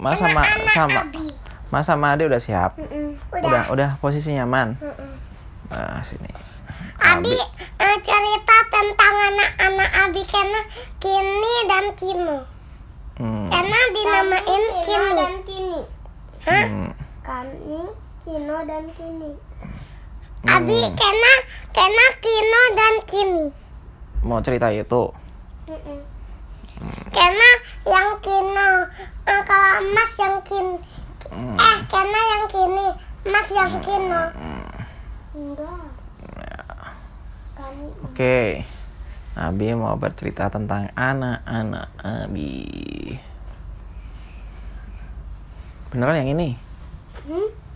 Mas sama Mas sama Ade udah siap? Udah posisi nyaman? Nah, sini Abi, cerita tentang anak-anak Abi karena Kini dan Kino. Karena dinamain Kini. Kini, Kino dan Kini. Abi karena Kino dan Kini. Mau cerita itu? Karena yang Kino, kalau Mas yang Kini. Karena yang Kini, Mas yang Kino. Enggak. Oke, Abi mau bercerita tentang anak-anak Abi. Beneran yang ini?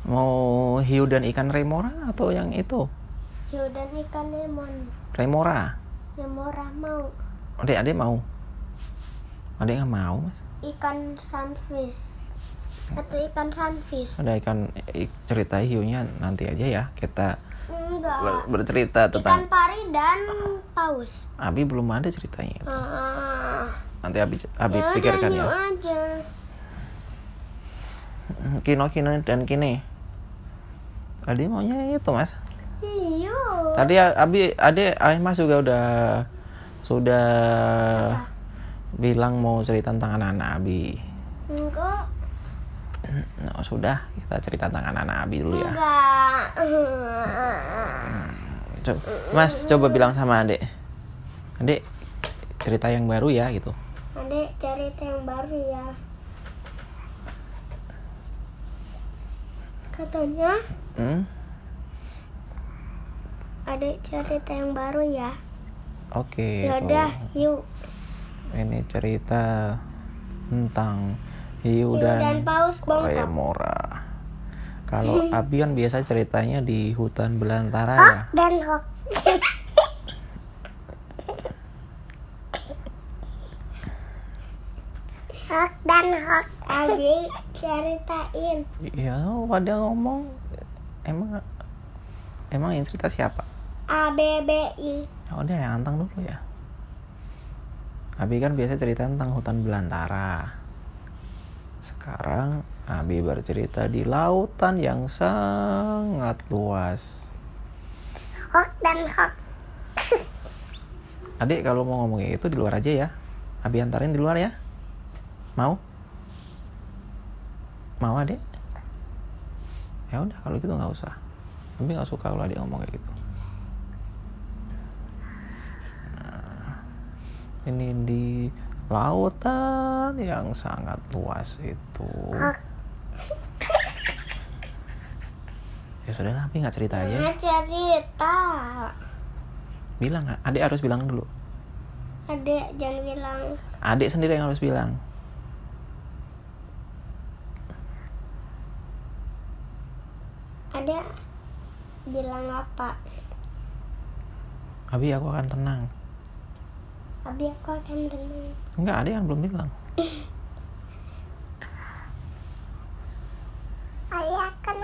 Mau hiu dan ikan Remora atau yang itu? Hiu dan ikan lemon. Remora mau. Adik mau. Adik nggak mau, Mas? Ikan sunfish. Atau ikan sunfish. Ada ikan cerita hiunya nanti aja ya kita. Bercerita tentang ikan pari dan paus. Abi belum ada ceritanya. Nanti Abi ya pikirkan ya. Aja. Kino dan Kini. Tadi maunya itu, Mas. Iya. Tadi Mas juga sudah bilang mau cerita tentang anak-anak Abi. Enggak. Nah, sudah kita cerita tentang anak-anak Abi dulu ya. Enggak. Mas coba bilang sama Adek. Adek cerita yang baru ya gitu. Adek cerita yang baru ya. Katanya? Adek cerita yang baru ya. Oke. Ya udah, yuk. Ini cerita tentang hiu dan paus Remora. Kalau Abi kan biasa ceritanya di hutan belantara ya. Dan hok. Hok dan hok Abi ceritain. Iya, pada ngomong. Emang yang cerita siapa? ABBI. Oh, udah yang antang dulu ya. Abi kan biasa cerita tentang hutan belantara. Sekarang Abi bercerita di lautan yang sangat luas. Hok dan hok. Adik kalau mau ngomongin itu di luar aja ya. Abi antarin di luar ya. Mau? Mau Adik? Ya udah kalau gitu nggak usah. Abi nggak suka kalau Adik ngomong kayak gitu. Nah, ini di lautan yang sangat luas itu. Ya sudah Abi nggak cerita aja. Nggak cerita. Bilang nggak? Adik harus bilang dulu. Adik jangan bilang. Adik sendiri yang harus bilang. Adik bilang apa? Abi aku akan tenang. Abi aku akan tenang. Enggak, ada yang belum bilang. Aku akan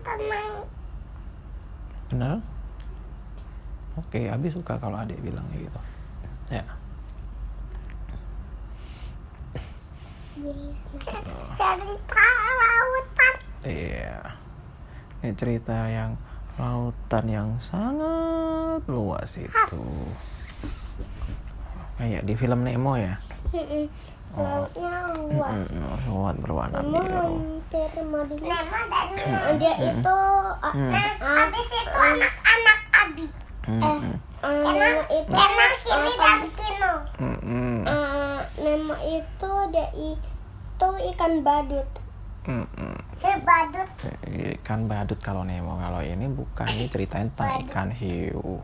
tenang. Benar? Oke, Abi suka kalau adik bilang kayak gitu. Ya. Cerita lautan. Iya. Ini cerita yang lautan yang sangat luas itu. Kayak di film Nemo ya. Lautnya luas. Laut berwarna biru. Nemo dan dia itu. Habis itu anak-anak Abi. Karena Kini dan Kino. Nemo itu dia itu ikan badut. Badut. Ikan badut kalau Nemo, kalau ini bukan, ini ceritain tentang ikan hiu.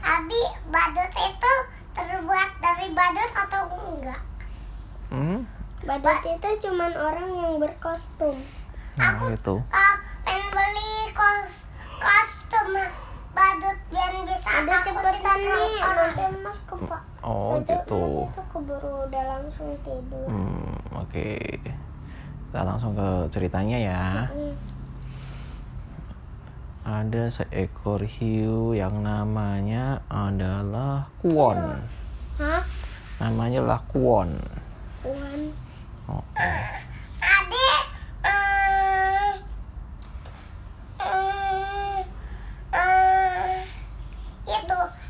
Abi, badut itu terbuat dari badut atau enggak? Badut itu cuman orang yang berkostum. Nah, aku pengen beli kostum badut biar bisa ada cepetan nih. Nanti Mas kepak. Oh badut gitu. Mas itu keburu udah langsung tidur. Oke. Kita langsung ke ceritanya ya. Ada seekor hiu yang namanya adalah Kuon. Namanya adalah Kuon. One. Oh. Adik. Itu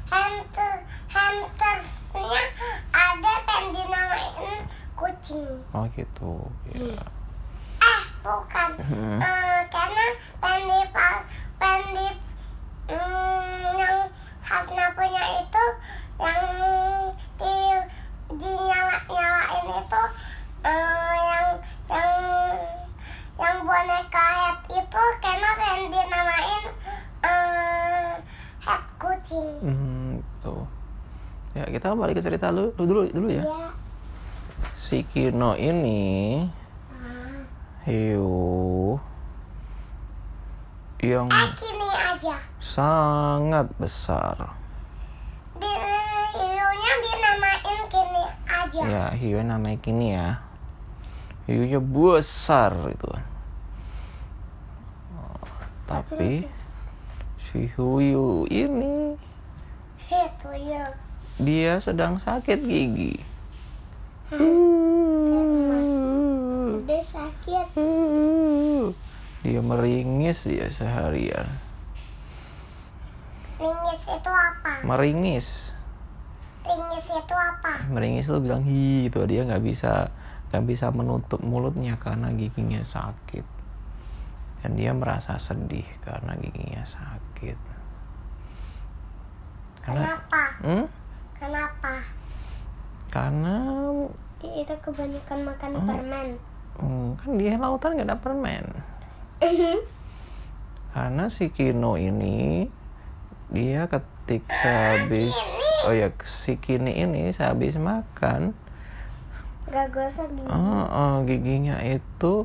huntersnya ada yang dinamain kucing. Oh gitu. Ya. Bukan. Karena pendip yang Hasna punya itu yang dinyalain itu yang boneka head itu karena pengen dinamain head kucing. Tuh. Ya, kita balik ke cerita lu dulu ya. Yeah. Si Kino ini yang Kini aja sangat besar. Hiunya dinamain Kini aja. Ya, hiunya namanya Kini ya. Hiunya besar itu. Tapi si hiu ini dia sedang sakit gigi. Dia sakit. Dia meringis dia seharian. Meringis itu apa? Meringis itu apa? Meringis itu bilang hi itu dia nggak bisa menutup mulutnya karena giginya sakit. Dan dia merasa sedih karena giginya sakit. Kenapa? Karena itu kebanyakan makan permen. Kan di lautan nggak ada permen. Karena si Kino ini dia ketik sehabis si Kini ini sehabis makan nggak gosok gigi. Giginya itu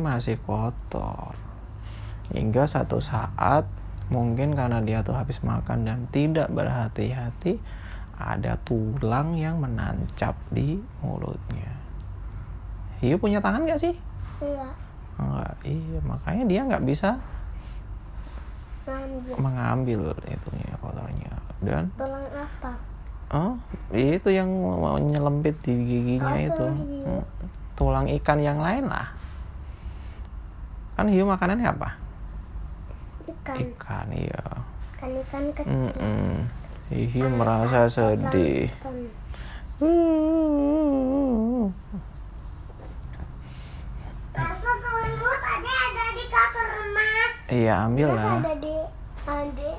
masih kotor hingga satu saat mungkin karena dia tuh habis makan dan tidak berhati-hati ada tulang yang menancap di mulutnya. Hiu punya tangan gak sih? Enggak, makanya dia gak bisa mengambil itunya kotornya. Dan tulang apa? Itu yang nyelempit di giginya itu. Tulang ikan yang lain lah. Kan hiu makanannya apa? Ikan iya. Ikan kecil. Hiu merasa sedih. Kasur tulang mulut ada di kasur emas. Iya, ambil lah. Ada di Ade.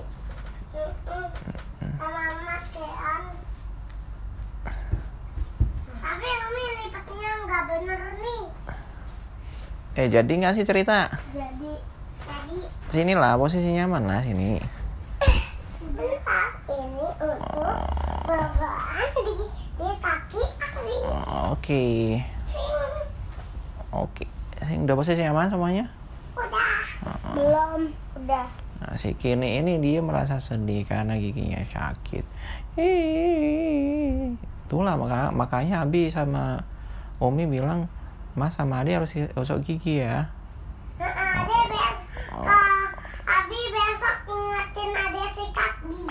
Sama Mas Kean. Tapi Umi lipatnya enggak bener nih. Jadi enggak sih cerita? Jadi. Sinilah posisi nyaman lah sini. Di kaki aku. Oke. Udah posisi nyaman semuanya? Udah. Belum, udah. Nah, si Kini ini dia merasa sedih karena giginya sakit. Itulah makanya Abi sama Umi bilang, Mas sama Adi harus gosok gigi ya. Abi besok ngingetin Adi sikat gigi.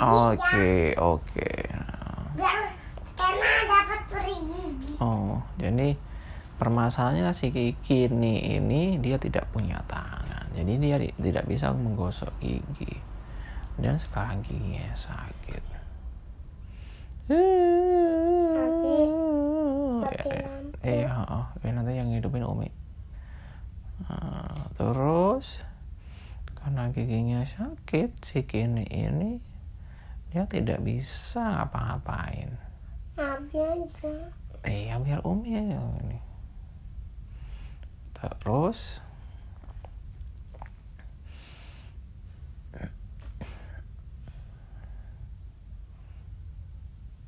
Oke. Karena dapat perih gigi. Jadi permasalahannya lah si Kini ini dia tidak punya tangan. Jadi dia tidak bisa menggosok gigi. Dan sekarang giginya sakit. Nanti yang hidupin Umi. Terus karena giginya sakit si Kini ini dia tidak bisa ngapa-ngapain. Biar Umi aja ini.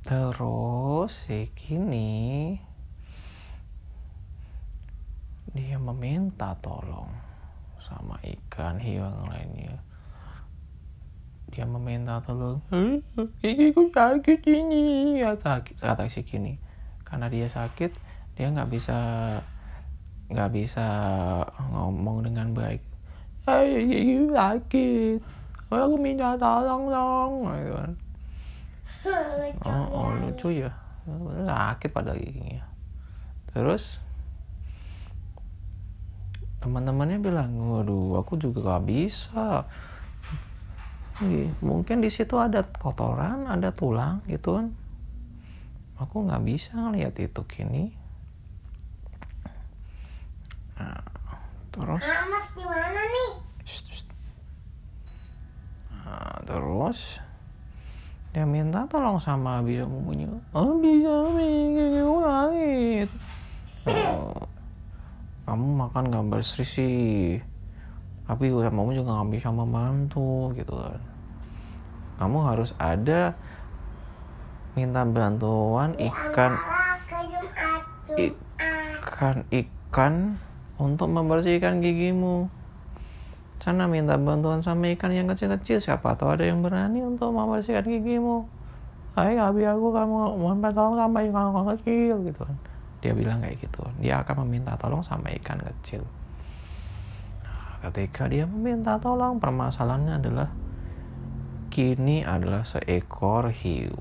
Terus si Kini dia meminta tolong sama ikan hiu yang lainnya. Dia meminta tolong, gigiku sakit ini, kata si Kini. Karena dia sakit, dia nggak bisa ngomong dengan baik. Gigiku sakit, aku minta tolong dong. Lucu ya. Sakit pada giginya. Terus teman-temannya bilang, waduh aku juga gak bisa. Mungkin di situ ada kotoran, ada tulang gitu kan. Aku gak bisa ngeliat itu Kini. Nah, terus Mas di mana nih? Nah, terus dia minta tolong sama bisa mumpunya. Oh bisa gigi langit. Kamu makan gambar Sri sih, tapi kamu juga nggak bisa membantu gitu kan. Kamu harus ada minta bantuan ikan untuk membersihkan gigimu. Sana minta bantuan sama ikan yang kecil-kecil, siapa tahu ada yang berani untuk membersihkan gigimu. Ayo abi aku kamu mohon tolong sama ikan kecil gitu kan. Dia bilang kayak gitu. Dia akan meminta tolong sama ikan kecil. Nah, ketika dia meminta tolong, permasalahannya adalah Kini adalah seekor hiu.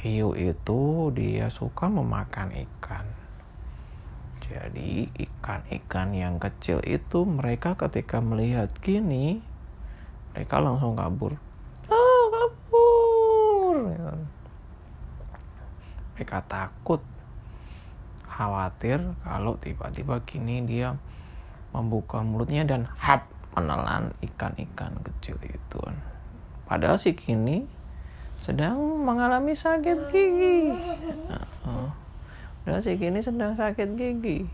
Hiu itu dia suka memakan ikan. Jadi ikan-ikan yang kecil itu mereka ketika melihat Kini, mereka langsung kabur. Oh kabur! Mereka takut, khawatir kalau tiba-tiba Kini dia membuka mulutnya dan hap menelan ikan-ikan kecil itu. Padahal si Kini sedang mengalami sakit gigi. Nah, si Kini sedang sakit gigi.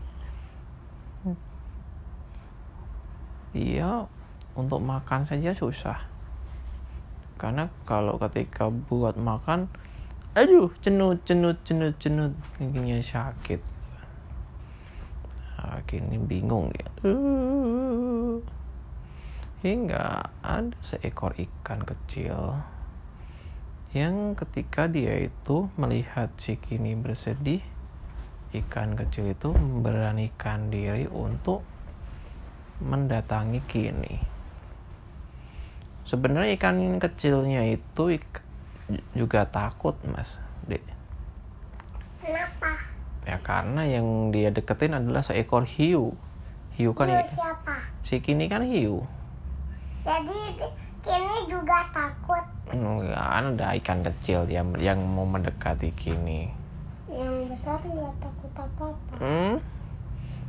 Dia untuk makan saja susah. Karena kalau ketika buat makan, aduh, cenut, giginya sakit. Nah, Kini bingung dia. Hingga ada seekor ikan kecil yang ketika dia itu melihat si Kini bersedih, ikan kecil itu memberanikan diri untuk mendatangi Kini. Sebenarnya ikan kecilnya itu juga takut, Mas Dek. Kenapa? Ya karena yang dia deketin adalah seekor hiu. Hiu kan hiu siapa? Si Kini kan hiu. Jadi Kini juga takut. Enggak, ada ikan kecil yang mau mendekati Kini. Yang besar nggak takut apa-apa.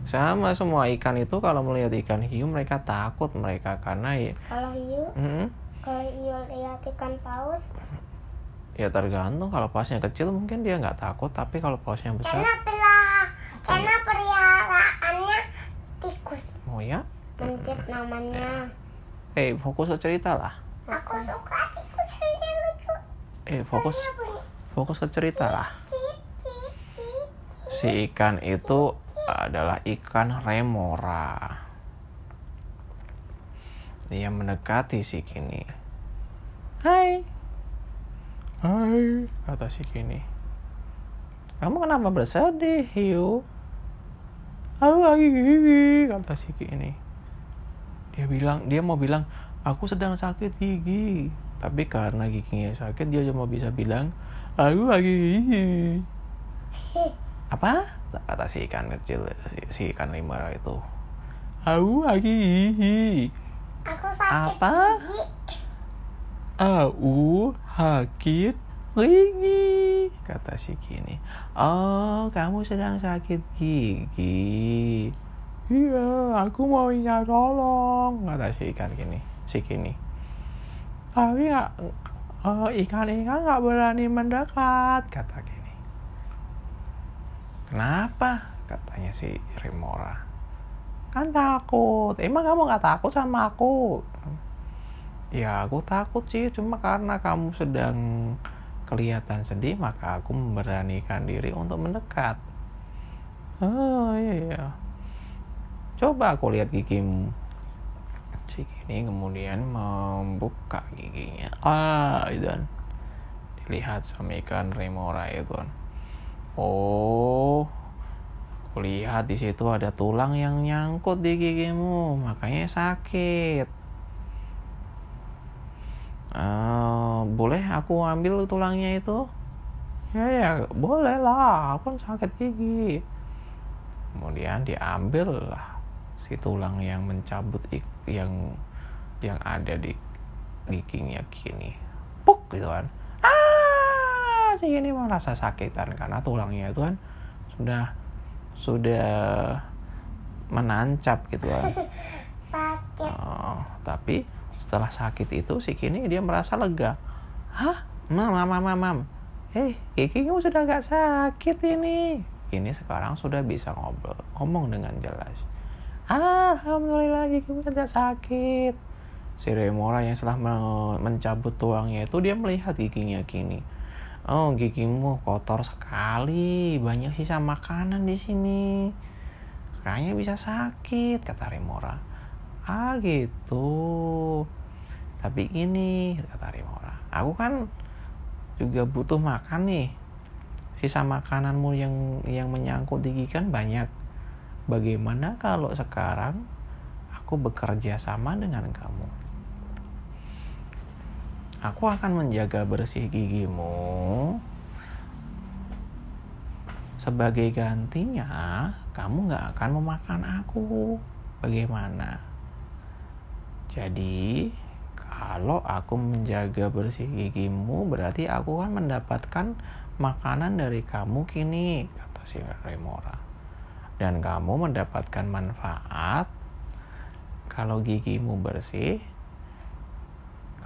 Sama semua ikan itu kalau melihat ikan hiu mereka takut mereka karena ya. Kalau hiu lihat ikan paus. Ya tergantung, kalau pausnya kecil mungkin dia nggak takut, tapi kalau pausnya besar. Karena peliharaannya tikus. Oh ya? Mungkin namanya. Eh fokus ke cerita lah. Aku suka tikus yang lucu. Fokus ke cerita lah. Si ikan itu adalah ikan remora. Dia mendekati si Kini. Hai, kata si Kini. Kamu kenapa bersedih, hiu? Aku lagi gigi, kata si Kini. Dia mau bilang, aku sedang sakit gigi. Tapi karena giginya sakit, dia cuma bisa bilang, aku lagi gigi. Apa? Kata si ikan kecil, si ikan limara itu. Au lagi hihi. Aku sakit apa? Gigi. Au sakit gigi, kata si Kini. Oh, kamu sedang sakit gigi. Iya, aku mau minta tolong, kata si ikan Kini. Tapi ikan-ikan nggak berani mendekat, kata Kini. Kenapa? Katanya si Remora. Kan takut. Emang kamu gak takut sama aku? Ya aku takut sih. Cuma karena kamu sedang kelihatan sedih, maka aku memberanikan diri untuk mendekat. Oh iya. Coba aku lihat gigimu. Si Kini kemudian membuka giginya. Itu kan. Dilihat sama ikan Remora itu kan. Oh, aku lihat di situ ada tulang yang nyangkut di gigimu, makanya sakit. Boleh aku ambil tulangnya itu? ya boleh lah, aku kan sakit gigi. Kemudian diambil lah si tulang yang mencabut yang ada di giginya Kini. Puk gitu kan. Ah, si Kini merasa sakitan karena tulangnya itu kan sudah menancap gitu kan. Sakit. Oh, tapi setelah sakit itu si Kini dia merasa lega. Hah? Mam. Hei, giginya sudah gak sakit ini. Kini sekarang sudah bisa ngomong dengan jelas. Alhamdulillah gigimu tidak sakit. Si Remora yang setelah mencabut tulangnya itu dia melihat giginya Kini. Oh, gigimu kotor sekali. Banyak sisa makanan di sini. Kayaknya bisa sakit, kata Remora. Ah gitu. Tapi ini, kata Remora, aku kan juga butuh makan nih. Sisa makananmu yang menyangkut di gigi kan banyak. Bagaimana kalau sekarang aku bekerja sama dengan kamu? Aku akan menjaga bersih gigimu. Sebagai gantinya, kamu gak akan memakan aku. Bagaimana? Jadi kalau aku menjaga bersih gigimu, berarti aku kan mendapatkan makanan dari kamu Kini, kata si Remora. Dan kamu mendapatkan manfaat. Kalau gigimu bersih,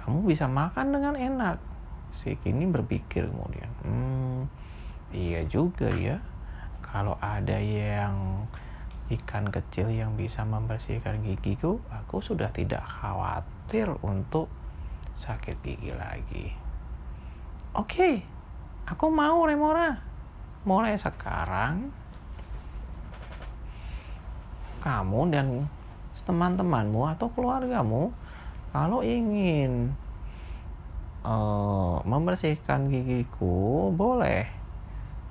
kamu bisa makan dengan enak. Si Kini berpikir kemudian, iya juga ya. Kalau ada yang ikan kecil yang bisa membersihkan gigiku, aku sudah tidak khawatir untuk sakit gigi lagi. Oke, aku mau Remora. Mulai sekarang kamu dan teman-temanmu atau keluargamu kalau ingin membersihkan gigiku boleh.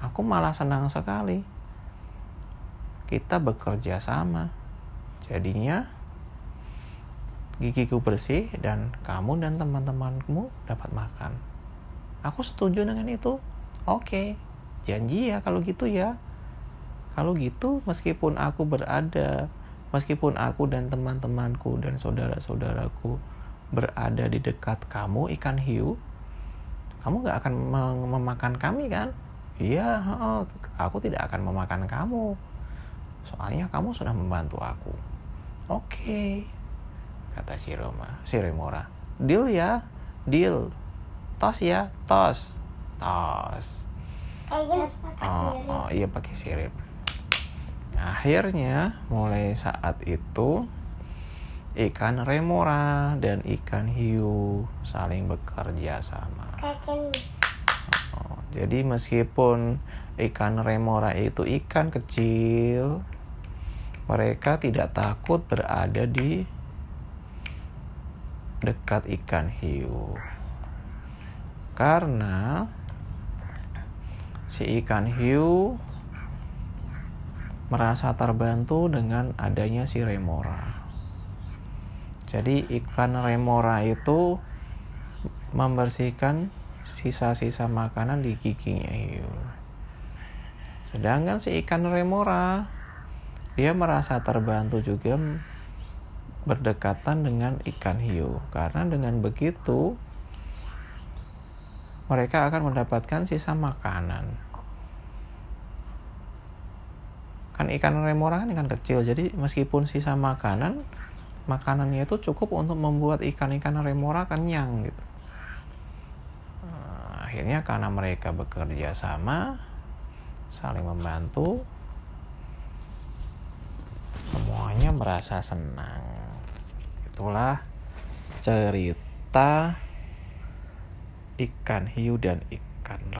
Aku malah senang sekali. Kita bekerja sama. Jadinya gigiku bersih dan kamu dan teman-temanmu dapat makan. Aku setuju dengan itu. Oke, janji ya kalau gitu ya. Kalau gitu meskipun aku dan teman-temanku dan saudara-saudaraku berada di dekat kamu ikan hiu, kamu gak akan memakan kami kan? Iya, aku tidak akan memakan kamu. Soalnya kamu sudah membantu aku. Oke, kata si Remora. Deal ya, deal. Tos ya, tos. Iya pakai sirip. Akhirnya mulai saat itu ikan Remora dan ikan hiu saling bekerja sama. Jadi meskipun ikan Remora itu ikan kecil, mereka tidak takut berada di dekat ikan hiu karena si ikan hiu merasa terbantu dengan adanya si Remora. Jadi ikan Remora itu membersihkan sisa-sisa makanan di giginya hiu, sedangkan si ikan Remora dia merasa terbantu juga berdekatan dengan ikan hiu, karena dengan begitu mereka akan mendapatkan sisa makanan. Kan ikan Remora kan ikan kecil, jadi meskipun sisa makanannya itu cukup untuk membuat ikan-ikan Remora kenyang gitu. Nah, akhirnya karena mereka bekerja sama, saling membantu, semuanya merasa senang. Itulah cerita ikan hiu dan ikan